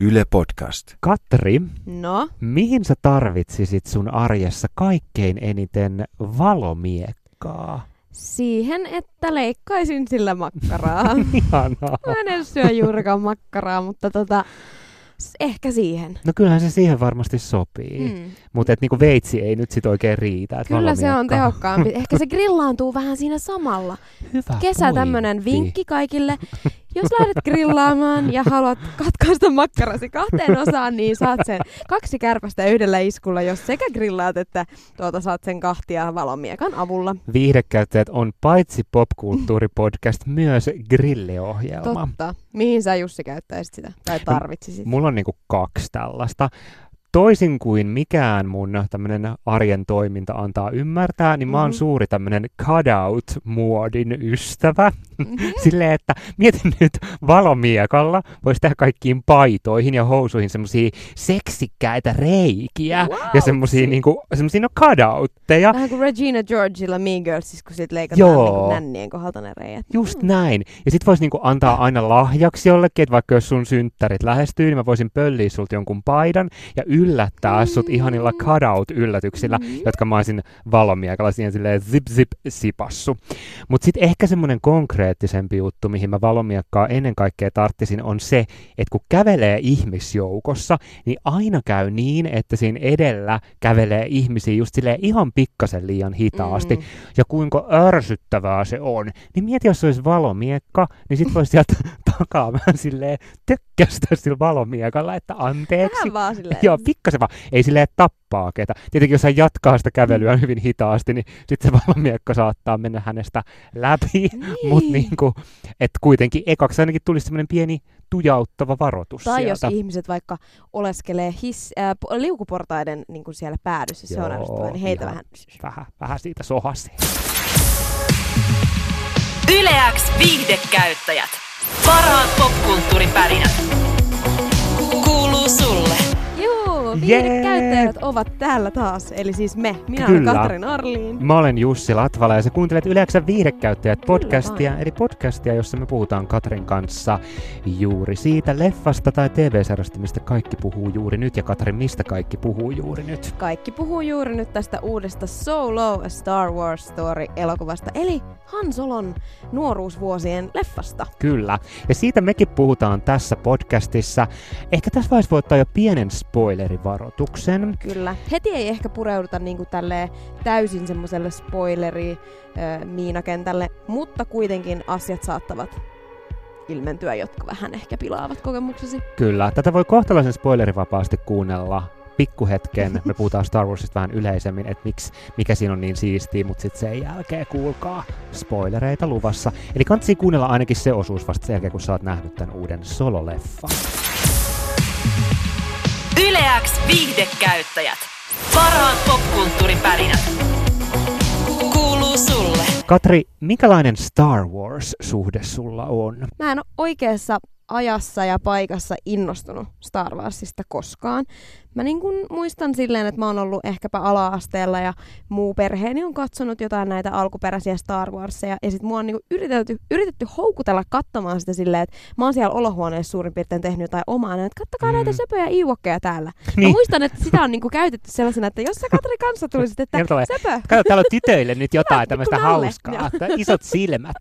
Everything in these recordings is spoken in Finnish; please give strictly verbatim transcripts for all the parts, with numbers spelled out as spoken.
Yle Podcast. Katri, no? Mihin sä tarvitsisit sun arjessa kaikkein eniten valomiekkaa? Siihen, että leikkaisin sillä makkaraa. Ihanaa. Mä en edes syö juurikaan makkaraa, mutta tota, ehkä siihen. No kyllähän se siihen varmasti sopii, mm. mutta niinku veitsi ei nyt sit oikein riitä. Kyllä valomiekka. Se on tehokkaampi. Ehkä se grillaantuu vähän siinä samalla. Hyvä kesä tämmönen vinkki kaikille. Jos lähdet grillaamaan ja haluat katkaista makkarasi kahteen osaan, niin saat sen kaksi kärpästä yhdellä iskulla, jos sekä grillaat, että tuota saat sen kahtia valomiekan avulla. Viihdekäyttäjät on paitsi popkulttuuripodcast, myös grilleohjelma. Totta. Mihin sä, Jussi, käyttäisit sitä tai tarvitsisit? No, mulla on niinku kaksi tällaista. Toisin kuin mikään mun tämmönen arjen toiminta antaa ymmärtää, niin mä oon mm-hmm. suuri tämmönen cut-out-muodin ystävä. Mm-hmm. Silleen, että mietin nyt valomiekalla, voisi tehdä kaikkiin paitoihin ja housuihin semmosia seksikkäitä reikiä. Wow. Ja semmosia, niinku, semmosia no cut-outteja. Vähän kuin Regina Georgilla Mean Girlsissa, kun siitä leikataan niinku nännien kohdalta ne reijät. Just mm. näin. Ja sit vois niinku antaa aina lahjaksi jollekin, että vaikka jos sun synttärit lähestyy, niin mä voisin pölliä sulta jonkun paidan ja yllättää sut ihanilla cut-out-yllätyksillä, mm-hmm. jotka mä olisin valomiekalla siihen silleen zip-zip-sipassu. Mut sit ehkä semmonen konkreettisempi juttu, mihin mä valomiekkaa ennen kaikkea tarttisin, on se, että kun kävelee ihmisjoukossa, niin aina käy niin, että siinä edellä kävelee ihmisiä just silleen ihan pikkasen liian hitaasti. Mm. Ja kuinka ärsyttävää se on. Niin mieti, jos se olisi valomiekka, niin sit vois sieltä takaa vähän silleen tökkästä sillä valomiekalla, että anteeksi. Vähän vaan silleen. Joo, pikkasen vaan. Ei silleen tappaa ketä. Tietenkin jos hän jatkaa sitä kävelyä hyvin hitaasti, niin sitten se valomiekka saattaa mennä hänestä läpi. Niin. Mutta niinku, että kuitenkin ekaksi ainakin tulisi semmoinen pieni tujauttava varoitus tai sieltä. Tai jos ihmiset vaikka oleskelee his, äh, liukuportaiden niin kuin siellä päädyssä, se on ärsyttävää, niin heitä vähän. Vähän, vähän siitä sohasee. Yle X viihdekäyttäjät. Parhaat popkulttuuripärinät. Kuuluu sulle. Viihdekäyttäjät ovat täällä taas, eli siis me. Minä olen Katrin Arlin. Mä olen Jussi Latvala ja sä kuuntelet Yle X:n Viihdekäyttäjät podcastia, eli podcastia, jossa me puhutaan Katrin kanssa juuri siitä leffasta tai T V-sarjasta, mistä kaikki puhuu juuri nyt. Ja Katrin, mistä kaikki puhuu juuri nyt? Kaikki puhuu juuri nyt tästä uudesta Solo, A Star Wars Story -elokuvasta, eli Han Solon nuoruusvuosien leffasta. Kyllä, ja siitä mekin puhutaan tässä podcastissa. Ehkä tässä vaiheessa voi ottaa jo pienen spoilerin varoituksen. Kyllä. Heti ei ehkä pureuduta niinku tälleen täysin semmoiselle spoileri miinakentälle, mutta kuitenkin asiat saattavat ilmentyä, jotka vähän ehkä pilaavat kokemuksesi. Kyllä. Tätä voi kohtalaisen spoilerivapaasti kuunnella pikkuhetken. Me puhutaan Star Warsista vähän yleisemmin, että miksi, mikä siinä on niin siistiä, mutta sitten sen jälkeen kuulkaa spoilereita luvassa. Eli kannattaa kuunnella ainakin se osuus vasta sen jälkeen, kun sä oot nähnyt tämän uuden Solo-leffan. Yle X viihdekäyttäjät. Parhaat popkulttuuripärinät. Kuuluu sulle. Katri, minkälainen Star Wars-suhde sulla on? Mä en ole oikeassa ajassa ja paikassa innostunut Star Warsista koskaan. Mä niin kun muistan silleen, että mä oon ollut ehkäpä ala-asteella ja muu perheeni on katsonut jotain näitä alkuperäisiä Star Warsia. Ja sit mua on niin yritetty, yritetty houkutella katsomaan sitä silleen, että mä oon siellä olohuoneessa suurin piirtein tehnyt jotain omaa. Että kattokaa mm. näitä söpöjä iiwokkeja täällä. Niin. Mä muistan, että sitä on niin kun käytetty sellaisena, että jos sä, Katri, kanssa tulisit, että söpö. Kato, täällä on tytöille nyt jotain tämmöistä hauskaa. Isot silmät.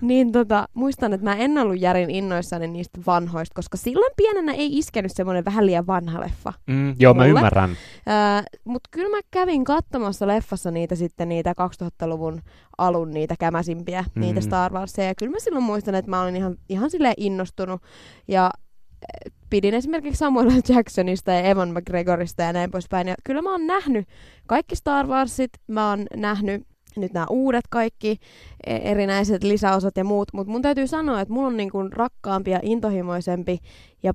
Niin tota, muistan, että mä en ollut järin innoissani niistä vanhoista, koska silloin pienenä ei iskenyt semmoinen vähän liian vanha leffa. Mm, joo, mulle. Mä ymmärrän. Äh, Mutta kyllä mä kävin katsomassa leffassa niitä sitten niitä kaksituhattaluvun alun niitä kämäsimpiä, mm. niitä Star Warsia. Ja kyllä mä silloin muistan, että mä olin ihan, ihan silleen innostunut. Ja pidin esimerkiksi Samuel Jacksonista ja Evan McGregorista ja näin poispäin. Ja kyllä mä oon nähnyt kaikki Star Warsit. Mä oon nähnyt nyt nämä uudet kaikki erinäiset lisäosat ja muut, mutta mun täytyy sanoa, että mulla on niin kuin rakkaampi ja intohimoisempi ja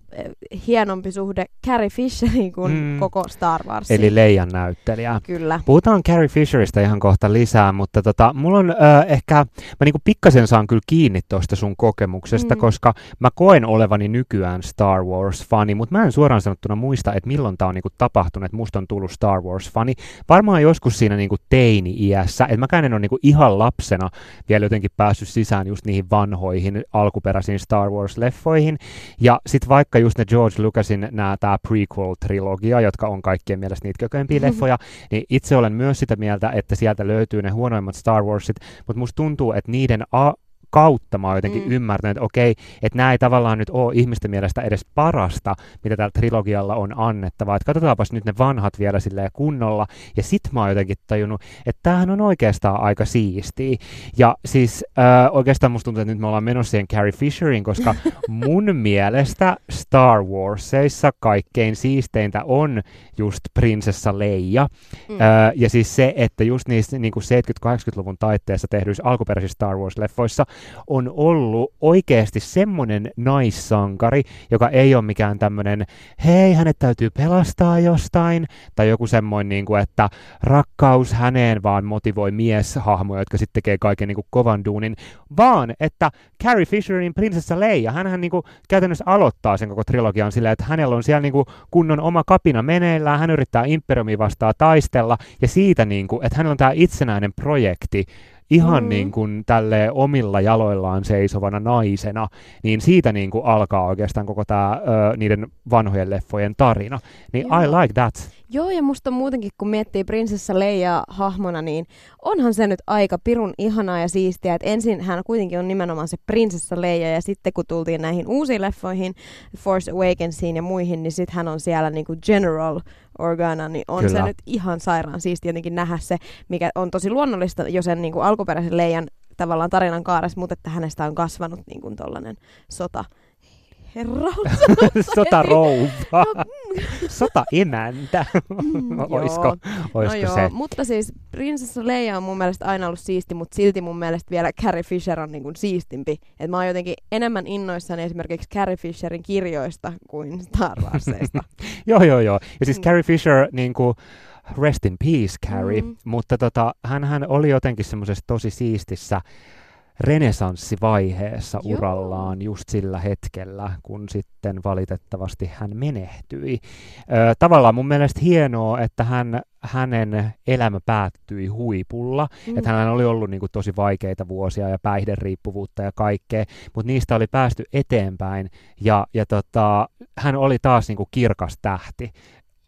hienompi suhde Carrie Fisheriin kuin mm. koko Star Warsiin. Eli Leijan näyttelijä. Kyllä. Puhutaan Carrie Fisherista ihan kohta lisää, mutta tota, mulla on äh, ehkä, mä niinku pikkasen saan kyllä kiinni tuosta sun kokemuksesta, mm. koska mä koen olevani nykyään Star Wars-fani, mutta mä en suoraan sanottuna muista, että milloin tää on niinku tapahtunut, että musta on tullut Star Wars-fani. Varmaan joskus siinä niinku teini-iässä, että mäkään en ole niinku ihan lapsena vielä jotenkin päässyt sisään just niihin vanhoihin alkuperäisiin Star Wars-leffoihin, ja sit vai vaikka just ne George Lucasin nämä, tämä prequel-trilogia, jotka on kaikkien mielestä niitä kököimpiä mm-hmm. leffoja, niin itse olen myös sitä mieltä, että sieltä löytyy ne huonoimmat Star Warsit, mutta musta tuntuu, että niiden a- kautta mä oon jotenkin mm. ymmärtänyt, että okei, että nämä ei tavallaan nyt ole ihmisten mielestä edes parasta, mitä tällä trilogialla on annettavaa. Että katsotaanpas nyt ne vanhat vielä silleen kunnolla. Ja sit mä oon jotenkin tajunnut, että tämähän on oikeastaan aika siistiä. Ja siis äh, oikeastaan musta tuntuu, että nyt me ollaan menossa siihen Carrie Fisheriin, koska mun mielestä Star Warsissa kaikkein siisteintä on just prinsessa Leia. Mm. Äh, ja siis se, että just niissä niin kuin seitsemänkymmentä-kahdeksankymmentäluvun taitteessa tehdyissä alkuperäisissä Star Wars-leffoissa on ollut oikeasti semmoinen naissankari, joka ei ole mikään tämmöinen, hei, hänet täytyy pelastaa jostain, tai joku semmoinen, niin kuin, että rakkaus häneen vaan motivoi mieshahmoja, jotka sitten tekee kaiken niin kuin kovan duunin, vaan että Carrie Fisherin prinsessa Leia, hänhän niin kuin käytännössä aloittaa sen koko trilogian silleen, että hänellä on siellä niin kuin kunnon oma kapina meneillään, hän yrittää imperiumia vastaan taistella, ja siitä, niin kuin, että hänellä on tämä itsenäinen projekti, ihan mm. niin kuin tälleen omilla jaloillaan seisovana naisena, niin siitä niin kuin alkaa oikeastaan koko tämä niiden vanhojen leffojen tarina. Niin yeah. I like that. Joo, ja musta muutenkin, kun miettii prinsessa Leijaa hahmona, niin onhan se nyt aika pirun ihanaa ja siistiä, että ensin hän kuitenkin on nimenomaan se prinsessa Leija, ja sitten kun tultiin näihin uusiin leffoihin, Force Awakensiin ja muihin, niin sitten hän on siellä niin kuin General Organa, niin on Kyllä. se nyt ihan sairaan siistiä jotenkin nähdä se, mikä on tosi luonnollista jo sen niin kuin alkuperäisen Leijan tavallaan tarinan kaaressa, mutta että hänestä on kasvanut niin kuin tollainen sota. Herra. Sotarouva. No, mm. Sotaemäntä. Mm, oisko oisko no se? Joo. Mutta siis prinsessa Leija on mun mielestä aina ollut siisti, mutta silti mun mielestä vielä Carrie Fisher on niin kuin siistimpi. Et mä oon jotenkin enemmän innoissani esimerkiksi Carrie Fisherin kirjoista kuin Star Warsista. joo, joo, joo. Ja siis Carrie Fisher niin kuin rest in peace, Carrie. Mm. Mutta tota, hänhän oli jotenkin semmoisessa tosi siistissä renesanssivaiheessa Joo. urallaan just sillä hetkellä, kun sitten valitettavasti hän menehtyi. Ö, tavallaan mun mielestä hienoa, että hän, hänen elämä päättyi huipulla. Mm. Että hän oli ollut niin kuin tosi vaikeita vuosia ja päihderiippuvuutta ja kaikkea, mutta niistä oli päästy eteenpäin ja, ja tota, hän oli taas niin kuin kirkas tähti.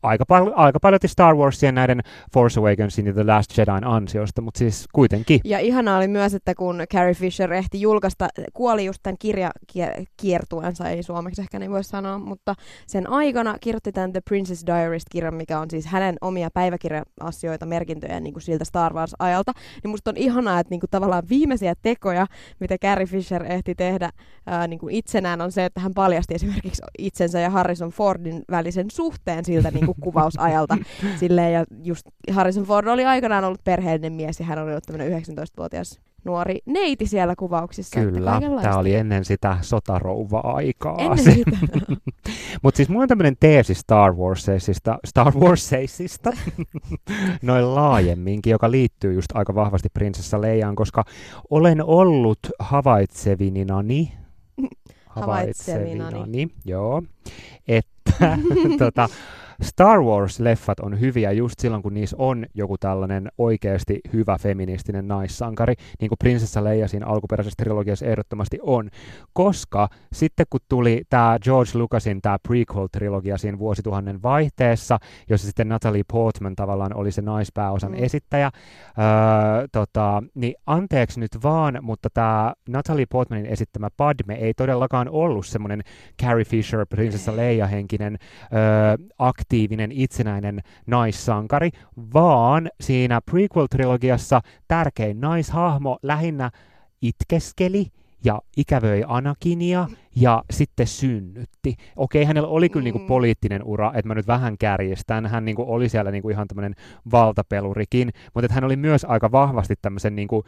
Aika, pal- aika paljon Star Warsien näiden Force Awakensin ja The Last Jedin ansiosta, mutta siis kuitenkin. Ja ihanaa oli myös, että kun Carrie Fisher ehti julkaista, kuoli just tämän kirjakiertueensa, ei suomeksi ehkä ne voi sanoa, mutta sen aikana kirjoitti tämän The Princess Diarist-kirjan, mikä on siis hänen omia päiväkirja-asioita, merkintöjä niin kuin siltä Star Wars-ajalta. Niin musta on ihanaa, että niin kuin tavallaan viimeisiä tekoja, mitä Carrie Fisher ehti tehdä ää, niin kuin itsenään, on se, että hän paljasti esimerkiksi itsensä ja Harrison Fordin välisen suhteen siltä niin kuin kuvausajalta. Silleen, ja just Harrison Ford oli aikanaan ollut perheellinen mies ja hän oli ollut tämmöinen yhdeksäntoistavuotias nuori neiti siellä kuvauksissa. Kyllä, tämä oli ennen sitä sotarouva-aikaa. Ennen sitä. Mutta siis mulla on tämmöinen teesi Star Warseisista, Star Warseisista noin laajemminkin, joka liittyy just aika vahvasti prinsessa Leijaan, koska olen ollut havaitsevininani, havaitsevinani, havaitsevinani joo, että tota, Star Wars-leffat on hyviä just silloin, kun niissä on joku tällainen oikeasti hyvä feministinen naissankari, niin kuin prinsessa Leija siinä alkuperäisessä trilogiassa ehdottomasti on, koska sitten kun tuli tämä George Lucasin tämä prequel-trilogia siinä vuosituhannen vaihteessa, jossa sitten Natalie Portman tavallaan oli se naispääosan mm. esittäjä, öö, tota, niin anteeksi nyt vaan, mutta tämä Natalie Portmanin esittämä Padme ei todellakaan ollut semmoinen Carrie Fisher, prinsessa Leija-henkinen öö, aktiivinen itsenäinen naissankari, vaan siinä prequel-trilogiassa tärkein naishahmo lähinnä itkeskeli ja ikävöi Anakinia ja sitten synnytti. Okei, hänellä oli kyllä mm. niinku poliittinen ura, että mä nyt vähän kärjistän. Hän niinku oli siellä niinku ihan tämmöinen valtapelurikin, mutta että hän oli myös aika vahvasti tämmöisen niinku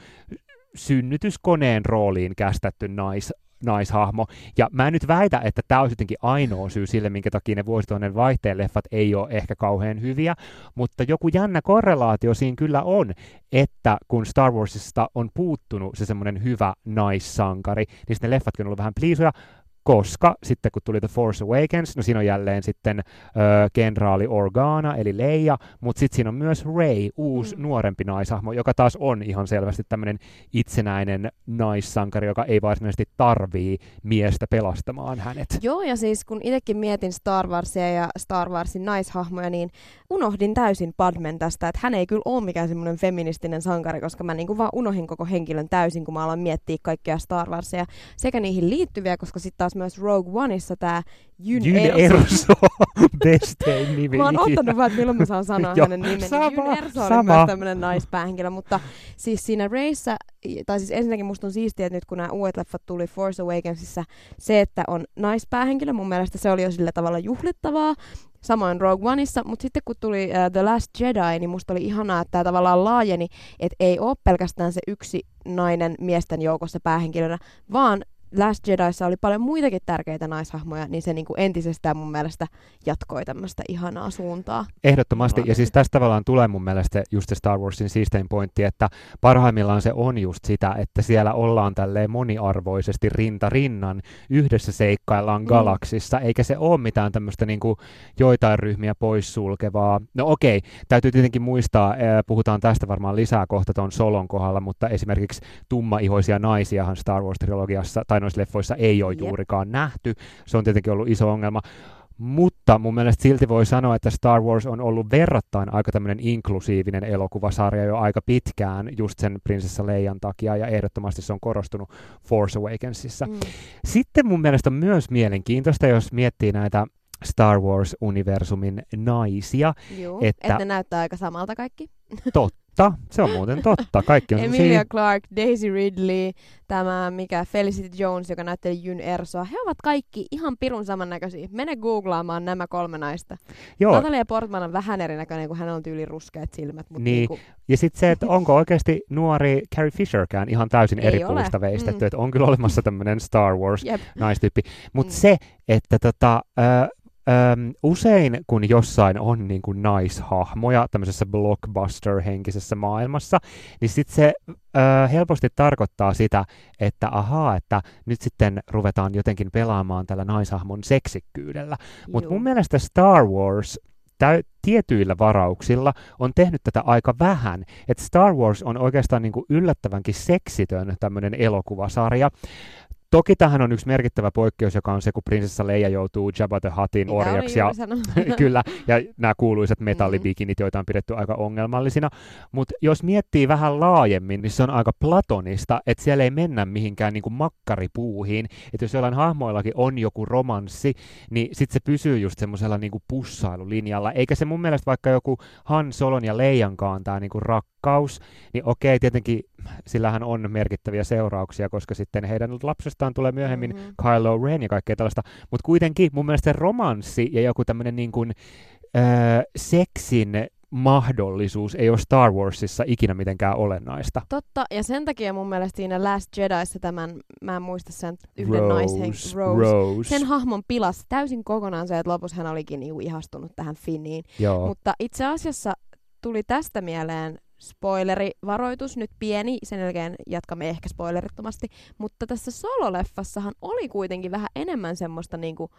synnytyskoneen rooliin kästetty nais. naishahmo. Ja mä en nyt väitä, että tämä olisi jotenkin ainoa syy sille, minkä takia ne vuosituhannen vaihteen leffat ei ole ehkä kauhean hyviä, mutta joku jännä korrelaatio siinä kyllä on, että kun Star Warsista on puuttunut se semmoinen hyvä naissankari, niin ne leffatkin on ollut vähän pliisuja, koska sitten kun tuli The Force Awakens, no siinä on jälleen sitten kenraali Organa, eli Leia, mutta sitten siinä on myös Rey, uusi mm. nuorempi naishahmo, joka taas on ihan selvästi tämmöinen itsenäinen naissankari, joka ei varsinaisesti tarvii miestä pelastamaan hänet. Joo, ja siis kun itsekin mietin Star Warsia ja Star Warsin naishahmoja, niin unohdin täysin Padmen tästä, että hän ei kyllä ole mikään semmoinen feministinen sankari, koska mä niin kuin vaan unohdin koko henkilön täysin, kun mä aloin miettiä kaikkia Star Warsia, sekä niihin liittyviä, koska sitten taas myös Rogue Oneissa tämä Jyn, Jyn Erso, bestein nimi. Mä oon ottanut vaan, että milloin mä saan sanoa hänen nimen. Jyn Erso on myös tämmöinen naispäähenkilö, mutta siis siinä Reissä, tai siis ensinnäkin musta on siistiä, että nyt kun nämä uudet leffat tuli Force Awakensissa, se, että on naispäähenkilö, mun mielestä se oli jo sillä tavalla juhlittavaa, samoin Rogue Oneissa, mutta sitten kun tuli uh, The Last Jedi, niin musta oli ihanaa, että tämä tavallaan laajeni, että ei ole pelkästään se yksi nainen miesten joukossa päähenkilönä, vaan Last Jediissa oli paljon muitakin tärkeitä naishahmoja, niin se niin kuin entisestään mun mielestä jatkoi tämmöistä ihanaa suuntaa. Ehdottomasti, ja siis tästä tavallaan tulee mun mielestä just se Star Warsin siistein pointti, että parhaimmillaan se on just sitä, että siellä ollaan tälleen moniarvoisesti rinta rinnan, yhdessä seikkaillaan galaksissa, mm. eikä se ole mitään tämmöistä niin kuin joitain ryhmiä poissulkevaa. No okei, täytyy tietenkin muistaa, puhutaan tästä varmaan lisää kohta tuon Solon kohdalla, mutta esimerkiksi tummaihoisia naisiahan Star Wars-trilogiassa, tai noissa leffoissa ei ole juurikaan yep. nähty. Se on tietenkin ollut iso ongelma. Mutta mun mielestä silti voi sanoa, että Star Wars on ollut verrattain aika tämmöinen inklusiivinen elokuvasarja jo aika pitkään, just sen prinsessa Leijan takia, ja ehdottomasti se on korostunut Force Awakensissa. Mm. Sitten mun mielestä on myös mielenkiintoista, jos miettii näitä Star Wars-universumin naisia. Juu, että et ne näyttää aika samalta kaikki. Totta. Se on muuten totta. Kaikki on Emilia siinä. Clarke, Daisy Ridley, tämä mikä Felicity Jones, joka näytteli Jyn Ersoa. He ovat kaikki ihan pirun samannäköisiä. Mene googlaamaan nämä kolme naista. Joo. Natalia Portman on vähän erinäköinen, kun hän on tyyli ruskeat silmät. Mutta niin. Niinku... Ja sitten se, että onko oikeasti nuori Carrie Fisherkään ihan täysin ei eri ole. Puolista veistetty. Mm. Että on kyllä olemassa tämmöinen Star Wars yep. naistyyppi. Mutta mm. se, että tota... Äh, Öm, usein kun jossain on niin kuin naishahmoja tämmöisessä blockbuster-henkisessä maailmassa, niin sitten se ö, helposti tarkoittaa sitä, että ahaa, että nyt sitten ruvetaan jotenkin pelaamaan tällä naishahmon seksikkyydellä. Mutta mun mielestä Star Wars tä- tietyillä varauksilla on tehnyt tätä aika vähän. Et Star Wars on oikeastaan niin kuin yllättävänkin seksitön tämmöinen elokuvasarja. Toki tähän on yksi merkittävä poikkeus, joka on se, kun prinsessa Leija joutuu Jabba the Huttin orjaksi. Ja, kyllä, ja nämä kuuluisat metallibikinit, joita on pidetty aika ongelmallisina. Mutta jos miettii vähän laajemmin, niin se on aika platonista, että siellä ei mennä mihinkään niin kuin makkaripuuhiin. Että jos jollain hahmoillakin on joku romanssi, niin sitten se pysyy just semmoisella niin kuin pussailulinjalla. Eikä se mun mielestä vaikka joku Han Solon ja Leijankaan tämä niin kuin rakkaus, niin okei, tietenkin sillähän on merkittäviä seurauksia, koska sitten heidän lapsestaan tulee myöhemmin mm-hmm. Kylo Ren ja kaikkea tällaista, mutta kuitenkin mun mielestä se romanssi ja joku tämmöinen niin kuin, öö, seksin mahdollisuus ei ole Star Warsissa ikinä mitenkään olennaista. Totta, ja sen takia mun mielestä siinä Last Jediissa tämän, mä en muista sen yhden Rose, naisen, Rose, Rose, sen hahmon pilasi täysin kokonaan se, että lopussa hän olikin niinku ihastunut tähän Finniin. Joo. Mutta itse asiassa tuli tästä mieleen spoilerivaroitus, nyt pieni, sen jälkeen jatkamme ehkä spoilerittomasti, mutta tässä Solo-leffassahan oli kuitenkin vähän enemmän semmoista niinku,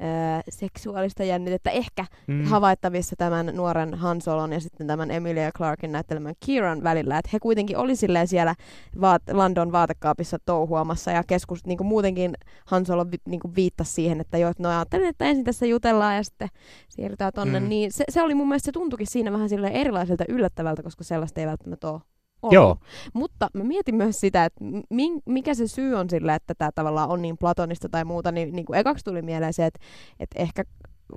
äh, seksuaalista jännitettä, ehkä mm. havaittavissa tämän nuoren Han Solon ja sitten tämän Emilia Clarken näyttelemän Kieran välillä, että he kuitenkin oli silleen siellä vaat- Landon vaatekaapissa touhuamassa ja keskus, niinku muutenkin Han Solo vi- niinku viittasi siihen, että joo, no ajattelin, että ensin tässä jutellaan ja sitten siirrytään tonne, mm. niin se, se oli mun mielestä, se tuntuikin siinä vähän silleen erilaiselta yllättävältä, koska sellaista ei välttämättä ole ollut. Joo. Mutta mä mietin myös sitä, että mikä se syy on sillä, että tämä tavallaan on niin platonista tai muuta, niin, niin kuin ekaksi tuli mieleen se, että, että ehkä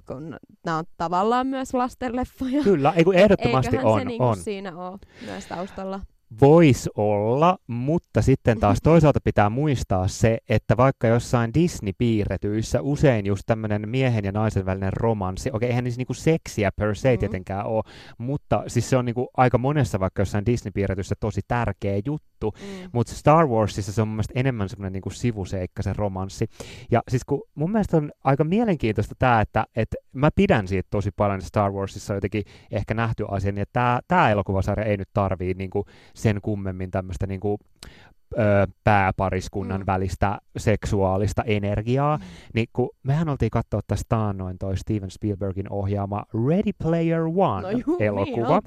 kun nämä on tavallaan myös lastenleffoja. Kyllä, ei kun ehdottomasti eiköhän on. Se niin kuin on. Siinä ole myös taustalla. Voisi olla, mutta sitten taas toisaalta pitää muistaa se, että vaikka jossain Disney-piirretyissä usein just tämmöinen miehen ja naisen välinen romanssi, okei, eihän niissä niinku seksiä per se mm-hmm. tietenkään ole, mutta siis se on niinku aika monessa vaikka jossain Disney-piirretyssä tosi tärkeä juttu, mm. mutta Star Warsissa se on mun mielestä enemmän semmoinen niinku sivuseikka se romanssi. Ja siis kun mun mielestä on aika mielenkiintoista tämä, että et mä pidän siitä tosi paljon, Star Warsissa on jotenkin ehkä nähty asia, niin että tämä elokuvasarja ei nyt tarvii niinku sen kummemmin tämmöistä niinku pääpariskunnan mm. välistä seksuaalista energiaa, mm. niin kun mehän oltiin katsoa tästä taannoin toi Steven Spielbergin ohjaama Ready Player One-elokuva. No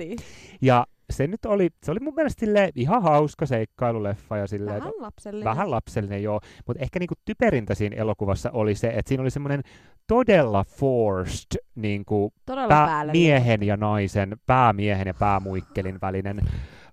ja se nyt oli, se oli mun mielestä ihan hauska seikkailuleffa. Ja silleen, vähän lapsellinen. Vähän lapsellinen, joo. Mutta ehkä niinku typerintä siinä elokuvassa oli se, että siinä oli semmoinen todella forced niinku todella pää- miehen ja naisen, päämiehen ja päämuikkelin välinen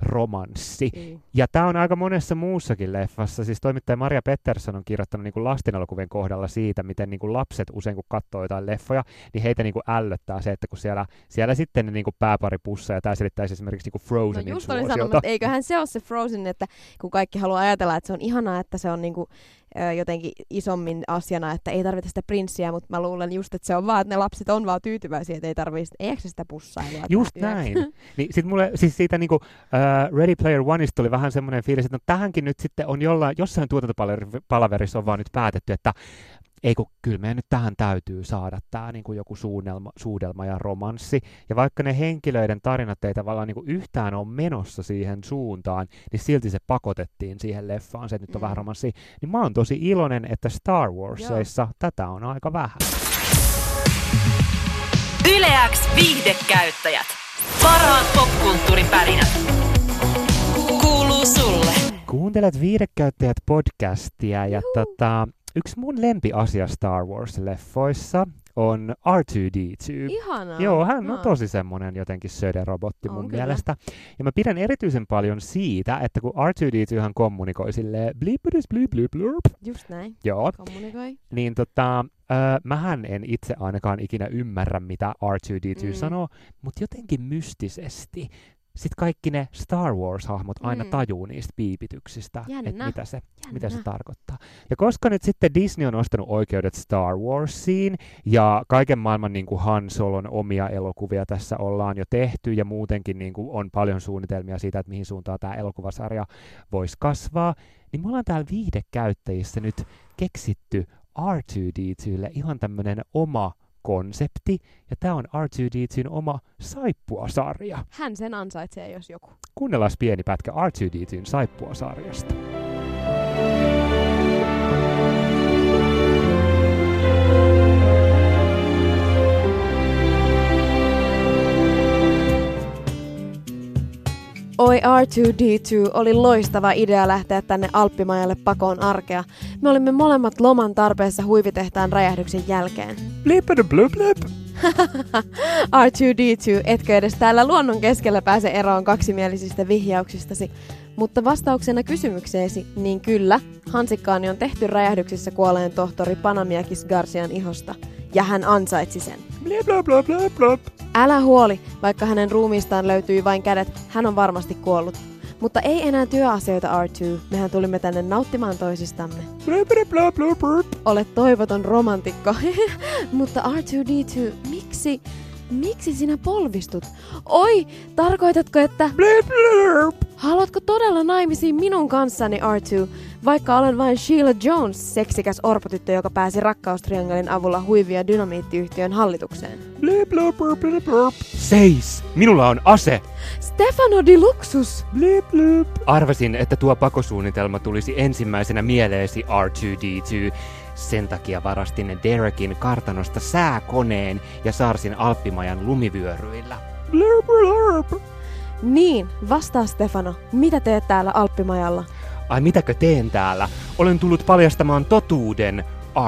romanssi. Mm. Ja tämä on aika monessa muussakin leffassa. Siis toimittaja Maria Pettersson on kirjoittanut niinku lastenelokuvien kohdalla siitä, miten niinku lapset usein kun katsoo jotain leffoja, niin heitä niinku ällöttää se, että kun siellä, siellä sitten ne niinku pääpari pussaa, ja tämä selittäisi esimerkiksi niinku Frozenin no just suosiota. Olin sanonut, että eiköhän se ole se Frozen, että kun kaikki haluaa ajatella, että se on ihanaa, että se on niinku jotenkin isommin asiana, että ei tarvita sitä prinssiä, mutta mä luulen just, että se on vaan, että ne lapset on vaan tyytyväisiä, että ei tarvitse, eikö se sitä pussailua. Just näin. Niin sit mulle, siis siitä niinku, uh, Ready Player Oneista tuli vähän semmoinen fiilis, että no tähänkin nyt sitten on jollain, jossain tuotantopalaverissa on vaan nyt päätetty, että ei kun kyllä meidän nyt tähän täytyy saada tämä niin kuin joku suunnelma, suudelma ja romanssi. Ja vaikka ne henkilöiden tarinat ei tavallaan niin kuin yhtään ole menossa siihen suuntaan, niin silti se pakotettiin siihen leffaan, se että nyt on mm. vähän romanssia. Niin mä oon tosi iloinen, että Star Warsissa joo. tätä on aika vähän. Yle X viihdekäyttäjät. Parhaat popkulttuuripärinät. Kuuluu sulle. Kuuntelet viihdekäyttäjät podcastia ja juhu. Tota... Yksi mun lempiasia Star Wars-leffoissa on R two D two. Ihanaa. Joo, hän no. on tosi semmoinen jotenkin söderobotti mun on, mielestä. Kyllä. Ja mä pidän erityisen paljon siitä, että kun R two D two kommunikoi silleen blipidis blip blip blurp. Just näin. Joo. Kommunikoi. Niin tota... Öö, mähän en itse ainakaan ikinä ymmärrä, mitä R two D two mm. sanoo, mutta jotenkin mystisesti. Sitten kaikki ne Star Wars-hahmot aina mm. tajuu niistä piipityksistä, että mitä se, mitä se tarkoittaa. Ja koska nyt sitten Disney on ostanut oikeudet Star Warsiin, ja kaiken maailman niin kuin Han Solon omia elokuvia tässä ollaan jo tehty, ja muutenkin niin kuin on paljon suunnitelmia siitä, että mihin suuntaan tämä elokuvasarja voisi kasvaa, niin me ollaan täällä viihdekäyttäjissä nyt keksitty R two D two:lle ihan tämmöinen oma konsepti, ja tämä on R two D twon oma Saippua-sarja. Hän sen ansaitsee, jos joku. Kuunnellaan pieni pätkä R two D twon Saippua-sarjasta. Oi R two D two, oli loistava idea lähteä tänne Alppimajalle pakoon arkea. Me olimme molemmat loman tarpeessa huivitehtaan räjähdyksen jälkeen. Blippidu blup blip. R two D two, etkö edes täällä luonnon keskellä pääse eroon kaksimielisistä vihjauksistasi. Mutta vastauksena kysymykseesi, niin kyllä, hansikkaani on tehty räjähdyksissä kuolleen tohtori Panamiakis Garcian ihosta. Ja hän ansaitsi sen. Blip blip blip blip blip. Älä huoli, vaikka hänen ruumiistaan löytyi vain kädet, hän on varmasti kuollut. Mutta ei enää työasioita R two, mehän tulimme tänne nauttimaan toisistamme. Olet toivoton romantikko. Mutta R two D two, miksi, miksi sinä polvistut? Oi, tarkoitatko, että... Haluatko todella naimisiin minun kanssani R two, vaikka olen vain Sheila Jones, seksikäs orpotyttö, joka pääsi rakkaustriangelin avulla huivia dynamiittiyhtiön hallitukseen? Blip, blip, blip, blip, blip. Seis! Minulla on ase! Stefano Di Luxus! Blip, blip. Arvasin, että tuo pakosuunnitelma tulisi ensimmäisenä mieleesi R two D two. Sen takia varastin Derekin kartanosta sääkoneen ja saarsin Alppimajan lumivyöryillä. Blip, blip. Niin, vastaa Stefano. Mitä teet täällä Alppimajalla? Ai mitäkö teen täällä? Olen tullut paljastamaan totuuden.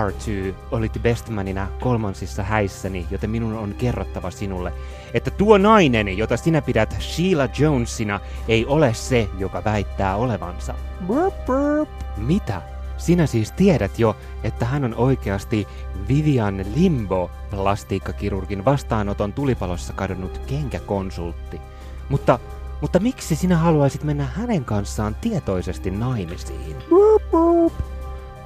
R two, olit bestmaninä kolmansissa häissäni, joten minun on kerrottava sinulle, että tuo nainen, jota sinä pidät Sheila Jonesina, ei ole se, joka väittää olevansa. Burp, burp. Mitä? Sinä siis tiedät jo, että hän on oikeasti Vivian Limbo, plastiikkakirurgin vastaanoton tulipalossa kadonnut kenkäkonsultti. Mutta, mutta miksi sinä haluaisit mennä hänen kanssaan tietoisesti naimisiin?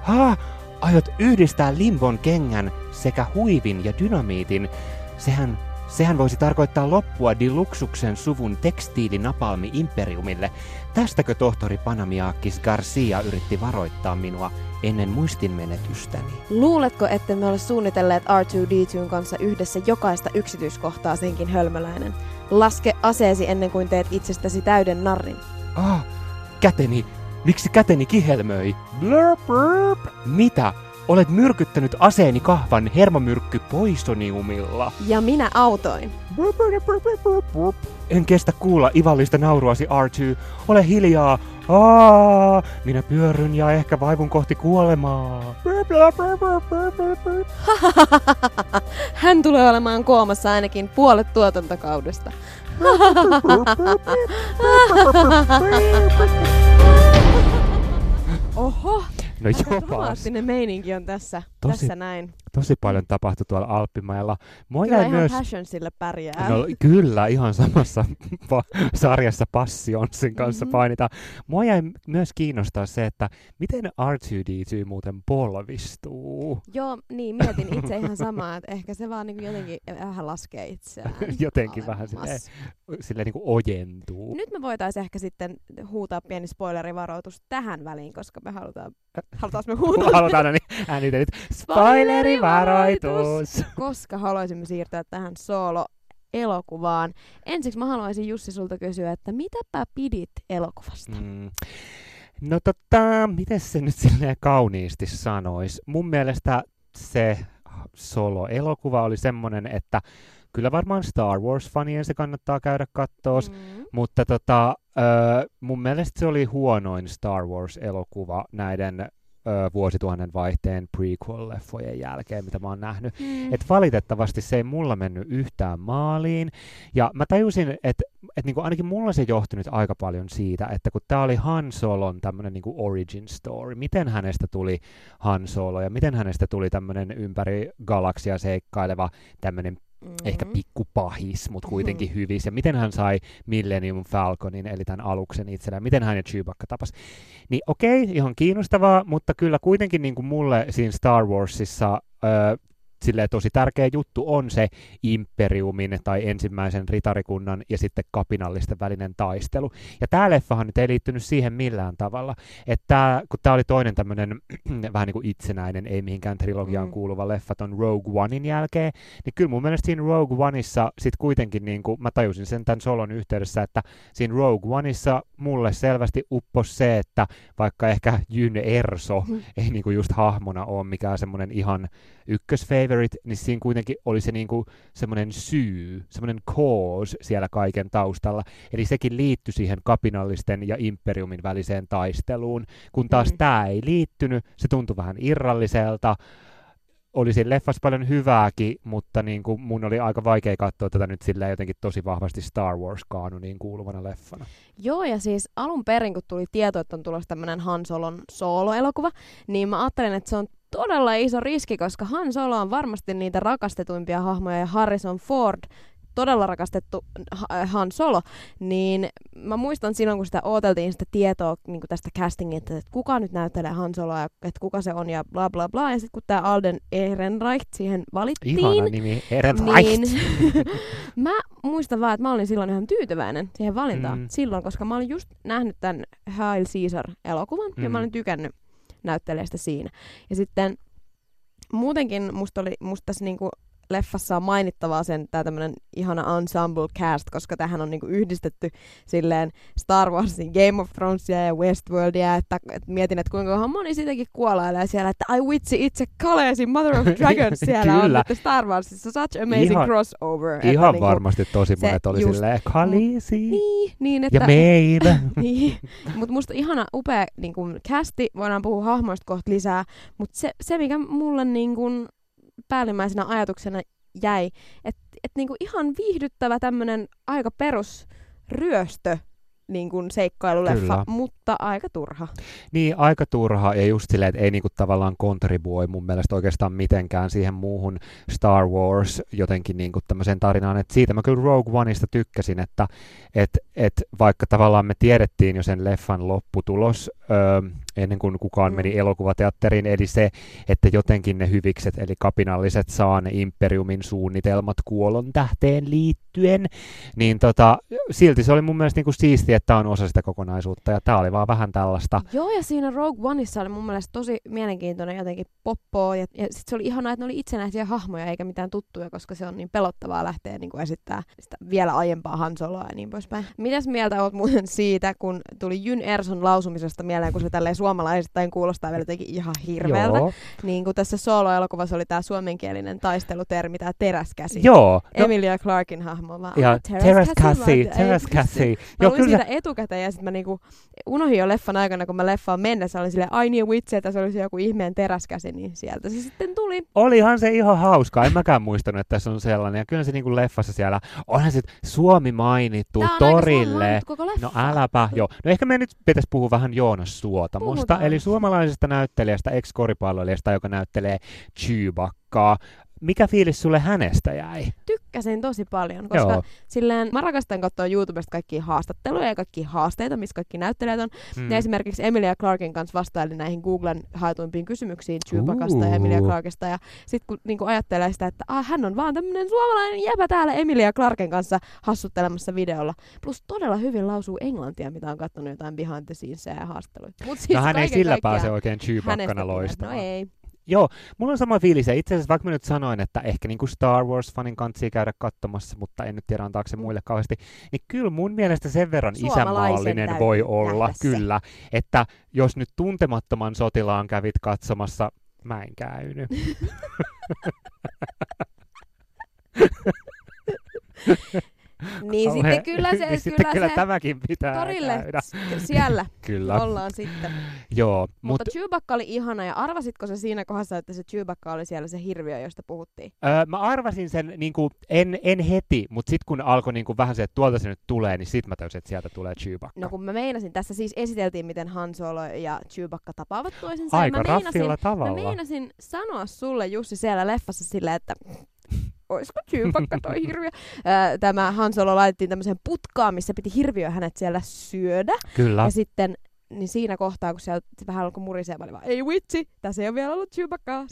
Ha, aiot yhdistää Limbon kengän sekä huivin ja dynamiitin. Sehän, sehän voisi tarkoittaa loppua Diluxuksen suvun tekstiilinapalmi-imperiumille. Tästäkö tohtori Panamiakis Garcia yritti varoittaa minua ennen muistinmenetystäni? Luuletko, että me ole suunnitelleet R two D twon kanssa yhdessä jokaista yksityiskohtaa senkin hölmöläinen? Laske aseesi ennen kuin teet itsestäsi täyden narrin. Ah, käteni, Miksi käteni kihelmöi? Blurp, blurp. Mitä? Olet myrkyttänyt aseeni kahvan hermomyrkky poisoniumilla. Ja minä autoin. Blurp, blurp, blurp, blurp, blurp. En kestä kuulla ivallista nauruasi, R two. Ole hiljaa. Aa, minä pyörryn ja ehkä vaivun kohti kuolemaa. Hän tulee olemaan koomassa ainakin puolet tuotantokaudesta. Oho! No dramaattinen meininki on tässä, tosi, tässä näin. Tosi paljon tapahtui tuolla Alppimailla. Mua kyllä ihan myös... Passion sille pärjää. No, kyllä, ihan samassa pa- sarjassa Passionsin kanssa mm-hmm. painitaan. Mua jäi myös kiinnostaa se, että miten R two D two muuten polvistuu. Joo, niin mietin itse ihan samaa, että ehkä se vaan niin jotenkin vähän laskee itseään. jotenkin olemassa. Vähän silleen, silleen niin kuin ojentuu. Nyt me voitaisiin ehkä sitten huutaa pieni spoilerivaroitus tähän väliin, koska me halutaan Halutaanko me huutaa? Halutaan, niin äänitä nyt. Spoilerivaroitus! Koska haluaisimme siirtyä tähän solo-elokuvaan. Ensiksi mä haluaisin Jussi sulta kysyä, että mitäpä pidit elokuvasta? Mm. No tota, miten se nyt silleen kauniisti sanois? Mun mielestä se solo-elokuva oli semmonen, että kyllä varmaan Star Wars-fanien se kannattaa käydä kattoos, mm. mutta tota... Öö, mun mielestä se oli huonoin Star Wars-elokuva näiden öö, vuosituhannen vaihteen prequel-leffojen jälkeen, mitä mä oon nähnyt. Mm. Et valitettavasti se ei mulla mennyt yhtään maaliin. Ja mä tajusin, että et niinku ainakin mulla se johtui nyt aika paljon siitä, että kun tää oli Han Solon tämmönen niinku origin story, miten hänestä tuli Han Solo ja miten hänestä tuli tämmönen ympäri galaksia seikkaileva tämmönen Mm-hmm. ehkä pikkupahis, mutta kuitenkin mm-hmm. hyvissä. Miten hän sai Millennium Falconin, eli tämän aluksen itsellään, miten hän ja Chewbacca tapas. Niin okei, okay, ihan kiinnostavaa, mutta kyllä kuitenkin niin kuin mulle siinä Star Warsissa öö, silleen tosi tärkeä juttu on se imperiumin tai ensimmäisen ritarikunnan ja sitten kapinallisten välinen taistelu. Ja tämä leffahan nyt ei liittynyt siihen millään tavalla. Että kun tämä oli toinen tämmöinen vähän niin kuin itsenäinen, ei mihinkään trilogiaan mm. kuuluva leffa ton Rogue Onein jälkeen, niin kyllä mun mielestä siinä Rogue Oneissa sitten kuitenkin, niin kuin mä tajusin sen tämän solon yhteydessä, että siinä Rogue Oneissa mulle selvästi uppos se, että vaikka ehkä Jyn Erso mm. ei niin kuin just hahmona ole mikään semmoinen ihan ykkösfeivi, niin siinä kuitenkin oli se niinku semmoinen syy, semmoinen cause siellä kaiken taustalla. Eli sekin liittyi siihen kapinallisten ja imperiumin väliseen taisteluun, kun taas mm. tämä ei liittynyt, se tuntui vähän irralliselta. Oli siinä leffassa paljon hyvääkin, mutta niinku mun oli aika vaikea katsoa tätä nyt sillä jotenkin tosi vahvasti Star Wars-kaanoniin kuuluvana leffana. Joo, ja siis alun perin, kun tuli tieto, että on tulossa tämmöinen Han Solon sooloelokuva, niin mä ajattelin, että se on todella iso riski, koska Han Solo on varmasti niitä rakastetuimpia hahmoja ja Harrison Ford, todella rakastettu Han Solo, niin mä muistan silloin, kun sitä ooteltiin sitä tietoa niin kuin tästä castingin, että kuka nyt näyttelee Han Soloa ja että kuka se on ja bla bla bla, ja sitten kun tää Alden Ehrenreich siihen valittiin, ihana nimi, Ehrenreich. Niin mä muistan vaan, että mä olin silloin ihan tyytyväinen siihen valintaan mm. silloin, koska mä olin just nähnyt tämän Hail Caesar-elokuvan mm. ja mä olin tykännyt näyttelijästä siinä. Ja sitten muutenkin musta, oli, musta tässä niinku leffassa on mainittavaa sen tää tämmönen ihana ensemble cast, koska tähän on niinku yhdistetty silleen Star Warsin Game of Thronesia ja Westworldia, että et mietin, että kuinka moni siitäkin kuolailee siellä, että ai vitsi, itse Khaleesi, Mother of Dragons siellä on, että Star Warsissa such amazing ihan, crossover. Ihan niinku varmasti tosi monet oli just, silleen Khaleesi m- niin, niin, että, ja meillä. niin, mutta musta ihana upea niinku casti, voidaan puhua hahmoista kohta lisää, mutta se, se mikä mulle niinku päällimmäisenä ajatuksena jäi, että et niinku ihan viihdyttävä tämmönen aika perus ryöstö niinku seikkailuleffa, kyllä, mutta aika turha. Niin, aika turha ja just silleen, että ei niinku tavallaan kontribuoi mun mielestä oikeastaan mitenkään siihen muuhun Star Wars jotenkin niinku tämmöiseen tarinaan, että siitä mä kyllä Rogue Oneista tykkäsin, että et, et vaikka tavallaan me tiedettiin jo sen leffan lopputulos, öö, ennen kuin kukaan meni mm. elokuvateatteriin, eli se, että jotenkin ne hyvikset, eli kapinalliset, saa ne imperiumin suunnitelmat kuolon tähteen liittyen, niin tota, silti se oli mun mielestä niinku siistiä, että tämä on osa sitä kokonaisuutta, ja tämä oli kaivaa vähän tällaista. Joo, ja siinä Rogue Oneissa oli mun mielestä tosi mielenkiintoinen jotenkin poppoa, ja, ja sit se oli ihanaa, että ne oli itsenäisiä hahmoja eikä mitään tuttuja, koska se on niin pelottavaa lähteä niin kuin esittää sitä vielä aiempaa Han Soloa ja niin poispäin. Mitäs mieltä oot muuten siitä, kun tuli Jyn Erson lausumisesta mieleen, kun se tälleen suomalaisittain kuulostaa vielä jotenkin ihan hirveältä. Joo. Niin kuin tässä Solo-elokuvassa oli tää suomenkielinen taistelutermi, tää teräskäsi. Joo. No. Emilia Clarkin hahmo vaan. Joo, teräskäsi, teräskäsi. Mä luin siitä etukäteen ja sit mä niinku unohdin jo leffan aikana, kun mä leffaan mennessä, olin silleen, ai niin vitsi, että se olisi joku ihmeen teräskäsi, niin sieltä se sitten tuli. Olihan se ihan hauskaa, en mäkään muistanut, että tässä on sellainen. Ja kyllä se niinku leffassa siellä, onhan sit Suomi mainittu tää torille. No äläpä, joo. No ehkä me nyt pitäisi puhua vähän Joonas Suotamosta, eli suomalaisesta näyttelijästä, ex-koripalloilijasta, joka näyttelee Chewbaccaa. Mikä fiilis sulle hänestä jäi? Tykkäsin tosi paljon, koska Joo. silleen mä rakastan katsoa YouTubesta kaikkia haastatteluja ja kaikkia haasteita, missä kaikki näyttelijät on. Hmm. Ja esimerkiksi Emilia Clarkin kanssa vastaili näihin Googlen haetuimpiin kysymyksiin Chewbaccasta uh. ja Emilia Clarkista. Ja sit kun niinku ajattelee sitä, että ah, hän on vaan tämmönen suomalainen jäpä täällä Emilia Clarkin kanssa hassuttelemassa videolla. Plus todella hyvin lausuu englantia, mitä on katsonut jotain behind the scenes ja haasteluita. Mut siis no hän ei sillä pääse oikein Chewbaccana loistamaan. No ei. Joo, mulla on sama fiilis, ja itse asiassa vaikka mä nyt sanoin, että ehkä niinku Star Wars-fanin kanssa käydä katsomassa, mutta en nyt tiedä antaako se muille kauheasti, niin kyllä mun mielestä sen verran isänmaallinen voi olla, kyllä, että jos nyt Tuntemattoman sotilaan kävit katsomassa, mä en käynyt. Niin kauhe. Sitten kyllä se, niin kyllä, kyllä se tämäkin pitää torille käydä. Siellä kyllä. ollaan sitten. Joo, mutta mut... Chewbacca oli ihana, ja arvasitko se siinä kohdassa, että se Chewbacca oli siellä se hirviö, josta puhuttiin? Öö, mä arvasin sen, niin kuin, en, en heti, mutta sitten kun alkoi niin kuin vähän se, että tuolta se nyt tulee, niin sitten mä täysin, että sieltä tulee Chewbacca. No kun mä meinasin, tässä siis esiteltiin, miten Han Solo ja Chewbacca tapaavat toisensa. Aika raffilla tavalla. Mä meinasin sanoa sulle, Jussi, siellä leffassa silleen, että... Oisko Chewbacca toi hirviö? Tämä Han Solo laitettiin tämmöiseen putkaan, missä piti hirviö hänet siellä syödä. Kyllä. Ja sitten niin siinä kohtaa, kun siellä vähän alkoi murisee, mä olin vaan, ei vitsi, tässä ei ole vielä ollut Chewbaccaa.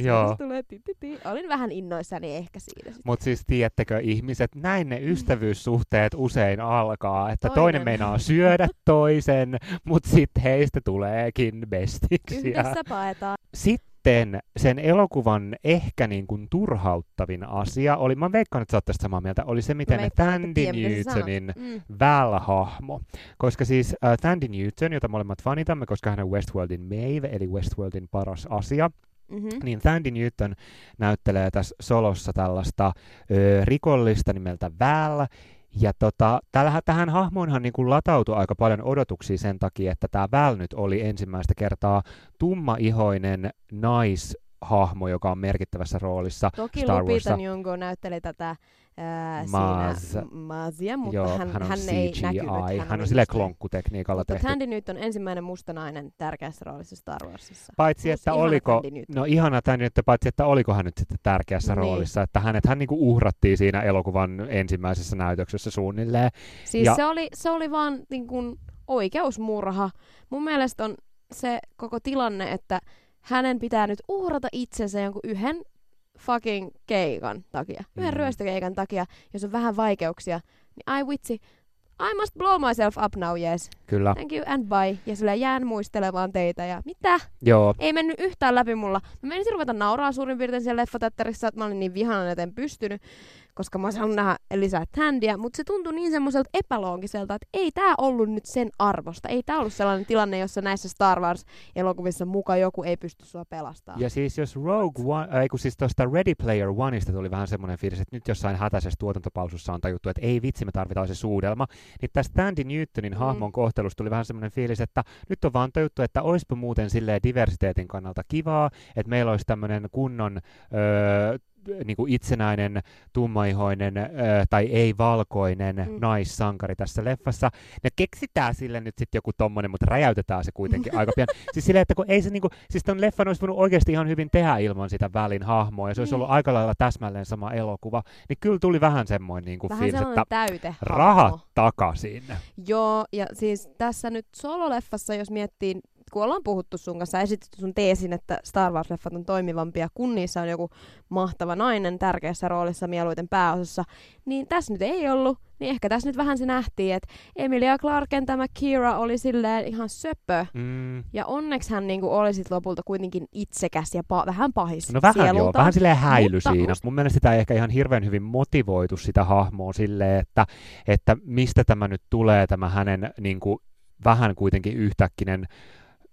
Olin vähän innoissani ehkä siitä. Mutta siis tiedättekö ihmiset, näin ne ystävyyssuhteet usein alkaa, että toinen, toinen meinaa syödä toisen, mutta sitten heistä tuleekin bestiksi. Yhdessä paetaan. Sitten. Sitten sen elokuvan ehkä niin kuin turhauttavin asia oli, mä veikkaan, että sä oot tästä samaa mieltä, oli se, miten Thandie Newtonin mm. Val-hahmo. Koska siis uh, Thandie Newton, jota molemmat fanitamme, koska hän on Westworldin Maeve, eli Westworldin paras asia, mm-hmm. niin Thandie Newton näyttelee tässä Solossa tällaista ö, rikollista nimeltä Val. Ja tota, tämähän, tähän hahmoonhan niin kuin latautui aika paljon odotuksia sen takia, että tämä Val nyt oli ensimmäistä kertaa tummaihoinen naishahmo, joka on merkittävässä roolissa Toki Star Warsissa. Toki Lupita Nyong'o näytteli tätä ää, Maz. siinä Mazia, mutta Joo, hän, hän, hän ei näkynyt. Hän, hän on silleen klonkkutekniikalla tehty. Mutta Thandie nyt on ensimmäinen mustanainen tärkeässä roolissa Star Warsissa. Paitsi, Plus että oliko, no ihana Thandie nyt, paitsi että oliko hän nyt sitten tärkeässä niin. roolissa, että hänet hän niinku uhrattiin siinä elokuvan ensimmäisessä näytöksessä suunnilleen. Siis ja... se, oli, se oli vaan niin kuin oikeusmurha. Mun mielestä on se koko tilanne, että hänen pitää nyt uhrata itsensä jonkun yhden fucking keikan takia. Yhden mm. ryöstökeikan takia, jos on vähän vaikeuksia. Niin ai vitsi, I must blow myself up now, yes. Kyllä. Thank you and bye. Ja sillä jään muistelemaan teitä. Ja mitä? Joo. Ei mennyt yhtään läpi mulla. Mä menin ruveta nauraa suurin piirtein siellä leffateatterissa, että mä olin niin vihainen, että en pystynyt. Koska mä oon saanut nähdä lisää Thandieä, mutta se tuntui niin semmoiselta epäloogiselta, että ei tää ollut nyt sen arvosta. Ei tää ollut sellainen tilanne, jossa näissä Star Wars-elokuvissa muka joku ei pysty sua pelastamaan. Ja siis jos Rogue One, ei kun siis tosta Ready Player Oneista tuli vähän semmoinen fiilis, että nyt jossain hätäisessä tuotantopausussa on tajuttu, että ei vitsi, me tarvitaan se suudelma. Niin tästä Thandie Newtonin hahmon mm. kohtelusta tuli vähän semmoinen fiilis, että nyt on vaan tajuttu, että oispa muuten silleen diversiteetin kannalta kivaa, että meillä olisi tämmöinen kunnon... Öö, niinku itsenäinen, tummaihoinen ö, tai ei-valkoinen mm. naissankari tässä leffassa. Ne keksitään sille nyt sitten joku tommonen, mutta räjäytetään se kuitenkin aika pian. Siis silleen, että kun ei se niinku, siis ton leffan olisi voinut oikeasti ihan hyvin tehdä ilman sitä Valin hahmoa, ja se olisi ollut mm. aika lailla täsmälleen sama elokuva, niin kyllä tuli vähän semmoinen niinku fiilis, että täyte, rahat takaisin. Joo, ja siis tässä nyt Solo-leffassa, jos miettii kun ollaan puhuttu sun kanssa ja esitetty sun teesin, että Star Wars-leffat on toimivampia, kun niissä on joku mahtava nainen tärkeässä roolissa mieluiten pääosassa, niin tässä nyt ei ollut, niin ehkä tässä nyt vähän se nähtiin, että Emilia Clarken tämä Kira oli silleen ihan söpö, mm. ja onneksi hän niinku oli sit lopulta kuitenkin itsekäs ja pa- vähän pahis sielulta. No vähän sielulta, joo, vähän silleen häily siinä. Must... Mun mielestä sitä ei ehkä ihan hirveän hyvin motivoitu sitä hahmoa silleen, että, että mistä tämä nyt tulee, tämä hänen niinku vähän kuitenkin yhtäkkinen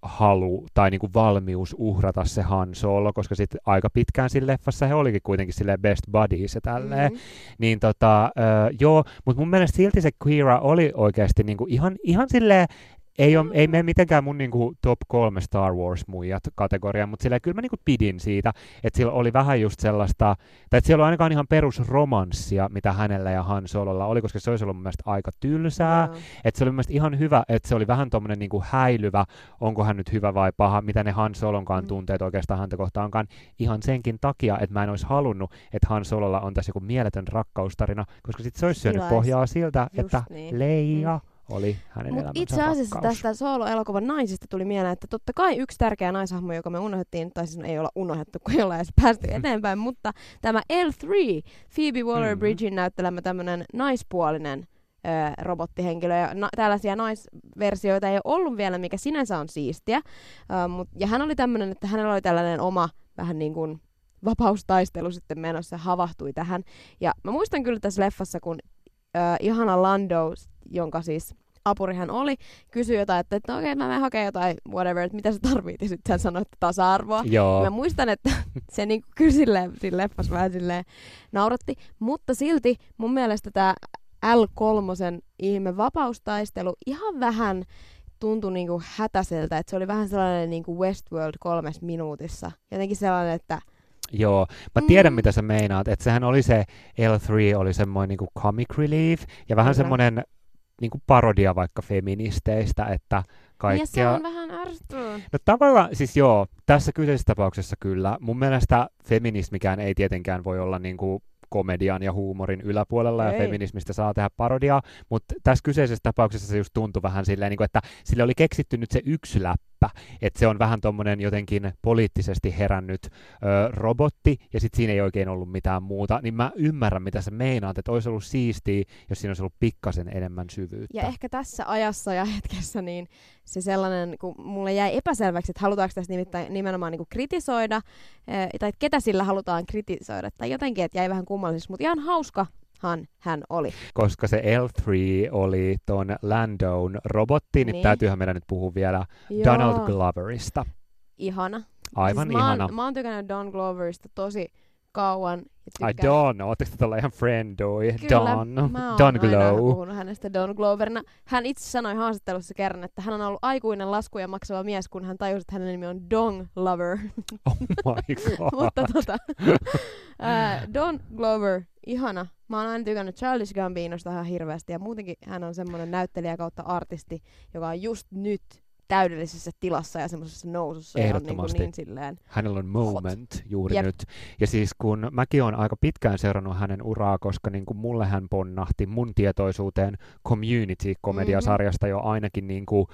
halu tai niinku valmius uhrata se Han Solo, koska sitten aika pitkään siinä leffassa he olikin kuitenkin silleen best buddies ja tälleen. Mm-hmm. Niin tota, äh, joo, mutta mun mielestä silti se Kira oli oikeasti niinku ihan, ihan silleen, ei, on, ei mene mitenkään mun niinku top kolme Star Wars muijat kategoriaan, mutta silleen kyllä mä niinku pidin siitä, että sillä oli vähän just sellaista, tai että siellä oli ainakaan ihan perusromanssia, mitä hänellä ja Han Sololla oli, koska se olisi ollut mun mielestä aika tylsää, no. Että se oli mun mielestä ihan hyvä, että se oli vähän tommonen niinku häilyvä, onko hän nyt hyvä vai paha, mitä ne Han Solonkaan mm. tunteet oikeastaan häntä kohtaankaan, ihan senkin takia, että mä en olisi halunnut, että Han Sololla on tässä joku mieletön rakkaustarina, koska sit se olisi syönyt pohjaa siltä, just että niin. Leia... Mm. Oli hänen Mut itse asiassa rakkaus. Tästä Solo-elokuvan naisista tuli mieleen, että totta kai yksi tärkeä naishahmo, joka me unohdettiin, tai siis ei olla unohdettu, kun ei olla edes päästy eteenpäin, mutta tämä L kolme, Phoebe Waller-Bridgen mm-hmm. näyttelemä tämmöinen naispuolinen ö, robottihenkilö, ja na- tällaisia naisversioita ei ole ollut vielä, mikä sinänsä on siistiä, ö, mut, ja hän oli tämmöinen, että hänellä oli tällainen oma vähän niin kuin vapaustaistelu sitten menossa, havahtui tähän, ja mä muistan kyllä tässä leffassa, kun ö, ihana Lando, jonka siis apurihan oli, kysyi jotain, että, että okei, okay, mä menen hakemaan jotain, whatever, että mitä sä tarvit, ja sitten hän sanoi, että tasa-arvoa. Joo. Mä muistan, että se niinku kyllä silleen, silleen leffas vähän silleen nauratti, mutta silti mun mielestä tää L kolme ihme vapaustaistelu ihan vähän tuntui niinku hätäseltä, että se oli vähän sellainen niinku Westworld kolmes minuutissa. Jotenkin sellainen, että joo, mä tiedän mm. mitä sä meinaat, että sehän oli se L kolme, oli semmoinen niinku comic relief, ja vähän semmoinen niinku parodia vaikka feministeistä, että kaikkia... Ja se on vähän ärsyttävää. No tavallaan, siis joo, tässä kyseisessä tapauksessa kyllä. Mun mielestä feminismikään ei tietenkään voi olla niinku komedian ja huumorin yläpuolella, ei. Ja feminismistä saa tehdä parodiaa, mutta tässä kyseisessä tapauksessa se just tuntui vähän silleen, että sille oli keksitty nyt se yksi läppä, että se on vähän tommonen jotenkin poliittisesti herännyt ö, robotti, ja sitten siinä ei oikein ollut mitään muuta, niin mä ymmärrän, mitä sä meinaat, että olisi ollut siistiä, jos siinä olisi ollut pikkasen enemmän syvyyttä. Ja ehkä tässä ajassa ja hetkessä, niin se sellainen, kun mulle jäi epäselväksi, että halutaanko tässä nimittäin, nimenomaan niin kuin kritisoida, tai ketä sillä halutaan kritisoida, tai jotenkin, että jäi vähän kummallisessa, mutta ihan hauska. Han, hän oli. Koska se L kolme oli ton Landon robotti, niin, niin täytyyhän meidän nyt puhua vielä Joo. Donald Gloverista. Ihana. Aivan siis ihana. Mä oon, mä oon tykännyt Don Gloverista tosi kauan. Ai Don, ootteko tällä ihan friendoi? Don. Don Glow. Kyllä, mä oon puhunut hänestä Don Gloverina. Hän itse sanoi haastattelussa kerran, että hän on ollut aikuinen laskuja maksava mies, kun hän tajusi, että hänen nimi on Don Glover. Oh my god. Mutta tota, uh, Don Glover, ihana. Mä oon aina tykännyt Childish Gambinosta ihan hirveästi, ja muutenkin hän on semmoinen näyttelijä kautta artisti, joka on just nyt täydellisessä tilassa ja semmoisessa nousussa. Ehdottomasti. Ja on niin, niin silleen hänellä on moment hot. Juuri yep. nyt. Ja siis kun mäkin olen aika pitkään seurannut hänen uraa, koska niin kuin mulle hän ponnahti mun tietoisuuteen Community-komediasarjasta mm-hmm. jo ainakin niin kuin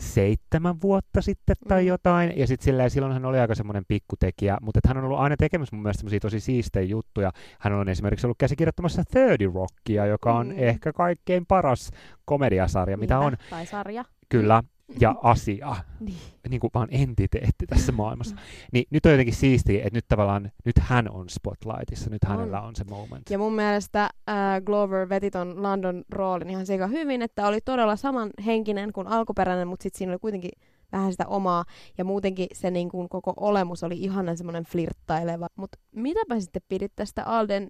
seitsemän vuotta sitten tai jotain, ja sit silleen, silloin hän oli aika semmoinen pikkutekijä, mutta hän on ollut aina tekemässä mun mielestä semmoisia tosi siistejä juttuja. Hän on esimerkiksi ollut käsikirjoittamassa kolmekymmentä Rockia, joka on mm. ehkä kaikkein paras komediasarja, mitä Niinpä, on. Tai sarja. Kyllä, ja asia. Niin. Niin kuin vaan entiteetti tässä maailmassa. Niin nyt on jotenkin siistiä, että nyt tavallaan, nyt hän on spotlightissa, nyt on. Hänellä on se moment. Ja mun mielestä äh, Glover veti ton Landon roolin ihan sekä hyvin, että oli todella samanhenkinen kuin alkuperäinen, mutta sitten siinä oli kuitenkin vähän sitä omaa, ja muutenkin se niin kuin koko olemus oli ihanan semmoinen flirttaileva. Mutta mitäpä sitten pidit tästä Alden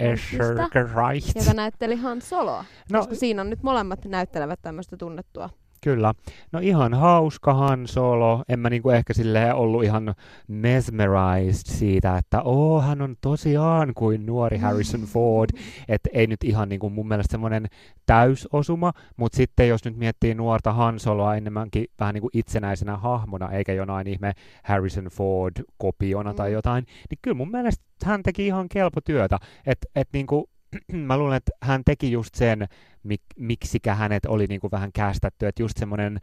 Ehrenreich, joka näytteli Han Soloa? No, koska siinä on nyt molemmat näyttelevät tämmöistä tunnettua. Kyllä. No ihan hauska Han Solo. En mä niinku ehkä silleen ollut ihan mesmerized siitä, että oo, hän on tosiaan kuin nuori Harrison Ford. Että ei nyt ihan niinku mun mielestä semmoinen täysosuma, mutta sitten jos nyt miettii nuorta Han Soloa enemmänkin vähän niinku itsenäisenä hahmona, eikä jonain ihme Harrison Ford-kopiona tai jotain, niin kyllä mun mielestä hän teki ihan kelpo työtä. Että et niinku, mä luulen, että hän teki just sen, mik, miksikä hänet oli niin kuin vähän käästetty, että just semmoinen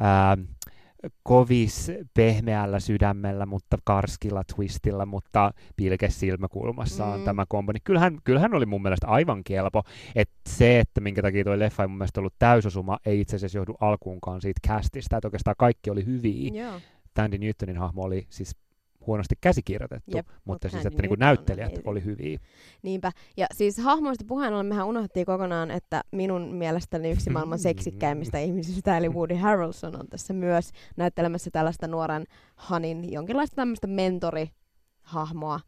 ää, kovis pehmeällä sydämellä, mutta karskilla twistillä, mutta pilke silmäkulmassa on mm. tämä kombo. Niin kyllähän, kyllähän oli mun mielestä aivan kelpo, että se, että minkä takia toi leffa ei mun mielestä ollut täysosuma, ei itse asiassa johdu alkuunkaan siitä castista, että oikeastaan kaikki oli hyviä. Yeah. Tandy Newtonin hahmo oli siis huonosti käsikirjoitettu, Jep, mutta siis, että niinku näyttelijät on, oli hyviä. Niinpä. Ja siis hahmoista puheen ollen mehän unohdettiin kokonaan, että minun mielestäni yksi maailman seksikkäimmistä ihmisistä, eli Woody Harrelson, on tässä myös näyttelemässä tällaista nuoren Hanin jonkinlaista tämmöistä mentorihahmoa, joka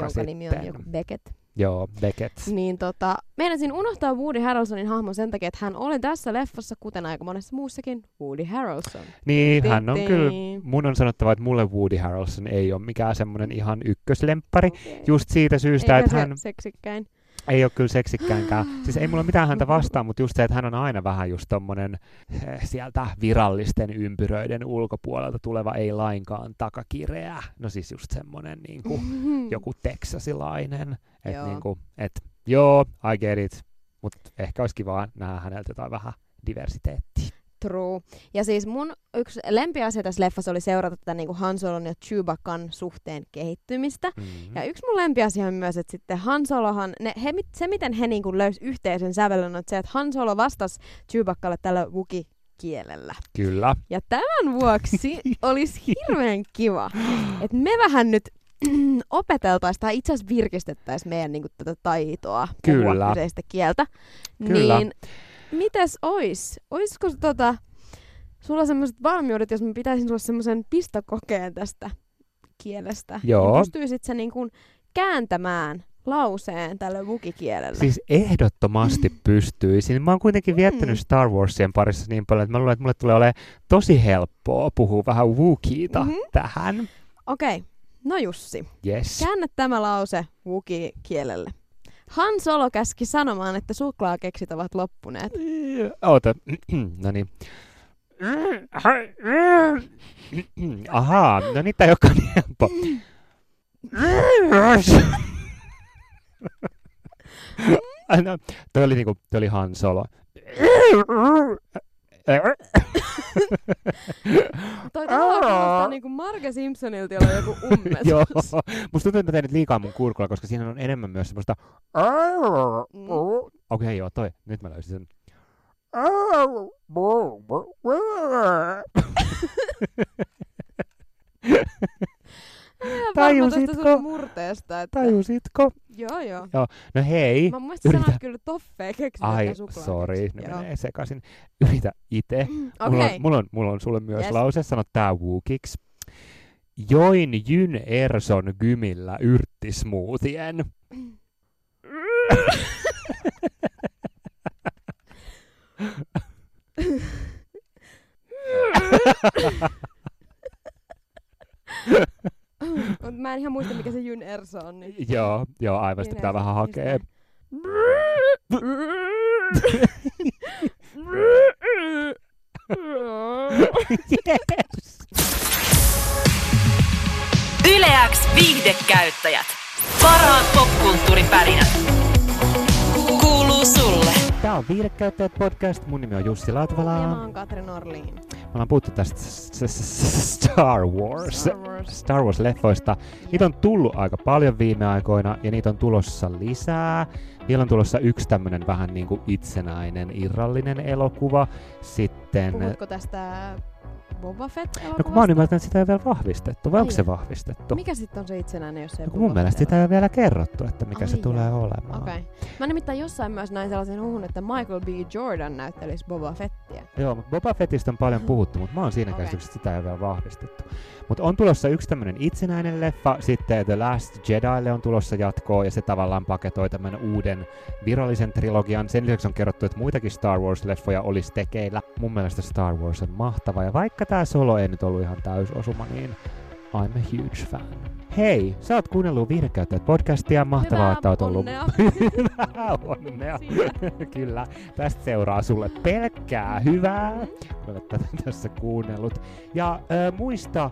jonka sitten... nimi on joku Beckett. Joo, Beckett. Niin tota, meinasin unohtaa Woody Harrelsonin hahmon sen takia, että hän oli tässä leffassa, kuten aika monessa muussakin, Woody Harrelson. Niin, Tintin. Hän on kyllä, mun on sanottava, että mulle Woody Harrelson ei ole mikään semmoinen ihan ykköslemppari, okay. Just siitä syystä, eikä että se hän... seksikkäin. Ei ole kyllä seksikkäinkään. Siis ei mulla mitään häntä vastaan, mutta just se, että hän on aina vähän just tommonen sieltä virallisten ympyröiden ulkopuolelta tuleva ei lainkaan takakireä. No siis just semmonen niinku joku teksasilainen. Että niinku, et joo, I get it. Mut ehkä olisi kiva nähdä häneltä jotain vähän diversiteettiä. True. Ja siis mun yksi lempiasia tässä leffassa oli seurata tätä niin kuin Han Solon ja Chewbaccan suhteen kehittymistä. Mm-hmm. Ja yksi mun lempiasia on myös, että sitten Han Solohan, ne, he, se miten he niin kuin löysi yhteisen sävelön, on se, että Han Solo vastasi Chewbaccalle tällä Wookiee-kielellä. Kyllä. Ja tämän vuoksi olisi hirveän kiva, että me vähän nyt opeteltaisiin tai itse asiassa virkistettäisiin meidän niin kuin tätä taitoa puhua kyseistä kieltä. Kyllä. Niin, mitäs ois? Oisko tota, sulla semmoiset valmiudet, jos mä pitäisin sulla semmoisen pistokokeen tästä kielestä? Joo. Ja pystyisit sä niin kuin kääntämään lauseen tälle Wookiee-kielellä? Siis ehdottomasti pystyisin. Mä oon kuitenkin viettänyt Star Warsien parissa niin paljon, että mä luulen, että mulle tulee olemaan tosi helppoa puhua vähän Wookieta mm-hmm. tähän. Okei. Okay. No Jussi. Yes. Käännä tämä lause Wookiee-kielelle. Han Solo käski sanomaan, että suklaakeksit ovat loppuneet. Oota, no niin. Ahaa, no niin, tää ei olekaan niin helppo. No, toi oli niinku, toi oli Han Solo. Toi täällä kuulostaa niinku Marge Simpsonilta, jolla on joku ummes. Joo, musta tuntuu, että mä tein nyt liikaa mun kurkulla, koska siinä on enemmän myös semmoista mm. Okei, okay, joo, toi. Nyt mä löysin sen. Tajusitko? Murteesta, että... Tajusitko? Joo, joo. joo. No hei. Mä muistin Yritä... sanoa kyllä toffee keksiä. Ai, sori. Ne menee sekaisin. Yritä ite. Mm, okay. mulla, on, mulla, on, mulla on sulle myös yes. lause. Sano tää Wookiksi. Join Jyn Erson gymillä yrttismuutien. Mm. Mä en ihan muista, mikä se Jyn Erso on. Niin. Joo, joo, aivan. Sitä pitää vähän hakea. Yes. Yle X viihdekäyttäjät. Parhaat popkulttuuripärinät. Kuuluu sulle. Tää on Viihdekäyttäjät podcast. Mun nimi on Jussi Latvala. Ja mä oon Katri Norlin. Me ollaan puhuttu tästä Star Wars, Star Wars. Star Wars-leffoista. Yeah. Niitä on tullut aika paljon viime aikoina ja niitä on tulossa lisää. Vielä on tulossa yksi tämmönen vähän niin kuin itsenäinen, irrallinen elokuva. Sitten... Puhutko tästä Boba Fett-elokuvasta? No kun mä oon ymmärtänyt, että sitä ei ole vielä vahvistettu. Vai onko se vahvistettu? Mikä sitten on se itsenäinen, jos se ei no, Boba Fett-elokuvasta? Mun mielestä sitä ei ole vielä kerrottu, että mikä Ai se joo. tulee olemaan. Okay. Mä nimittäin jossain myös näin sellaisen huhun, että Michael B. Jordan näyttelisi Boba Fettia. Joo, mutta Boba Fettistä on paljon puhuttu, mutta mä oon siinä okay. käsityksessä, että sitä ei ole vielä vahvistettu. Mutta on tulossa yksi tämmönen itsenäinen leffa, sitten The Last Jediille on tulossa jatkoa, ja se tavallaan paketoi tämän uuden virallisen trilogian. Sen lisäksi on kerrottu, että muitakin Star Wars-leffoja olisi tekeillä. Mun mielestä Star Wars on mahtava, ja vaikka tää solo ei nyt ollut ihan täysosuma, niin I'm a huge fan. Hei, sä oot kuunnellut Viihdekäyttäjät podcastia, mahtavaa, Hyvää että oot ollut. Onnea. Hyvää onnea. Kyllä, tästä seuraa sulle pelkkää hyvää, kun olet tätä tässä kuunnellut. Ja äh, muista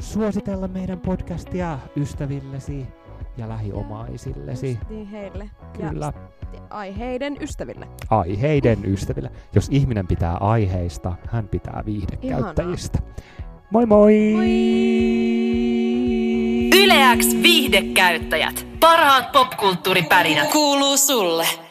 suositella meidän podcastia ystävillesi, ja lähiomaisillesi. Niin heille. Kyllä. Ja aiheiden ystäville. Aiheiden ystäville. Jos ihminen pitää aiheista, hän pitää viihdekäyttäjistä. Ihanaa. Moi moi! Moi! Yle X viihdekäyttäjät. Parhaat popkulttuuripärinät kuuluu sulle.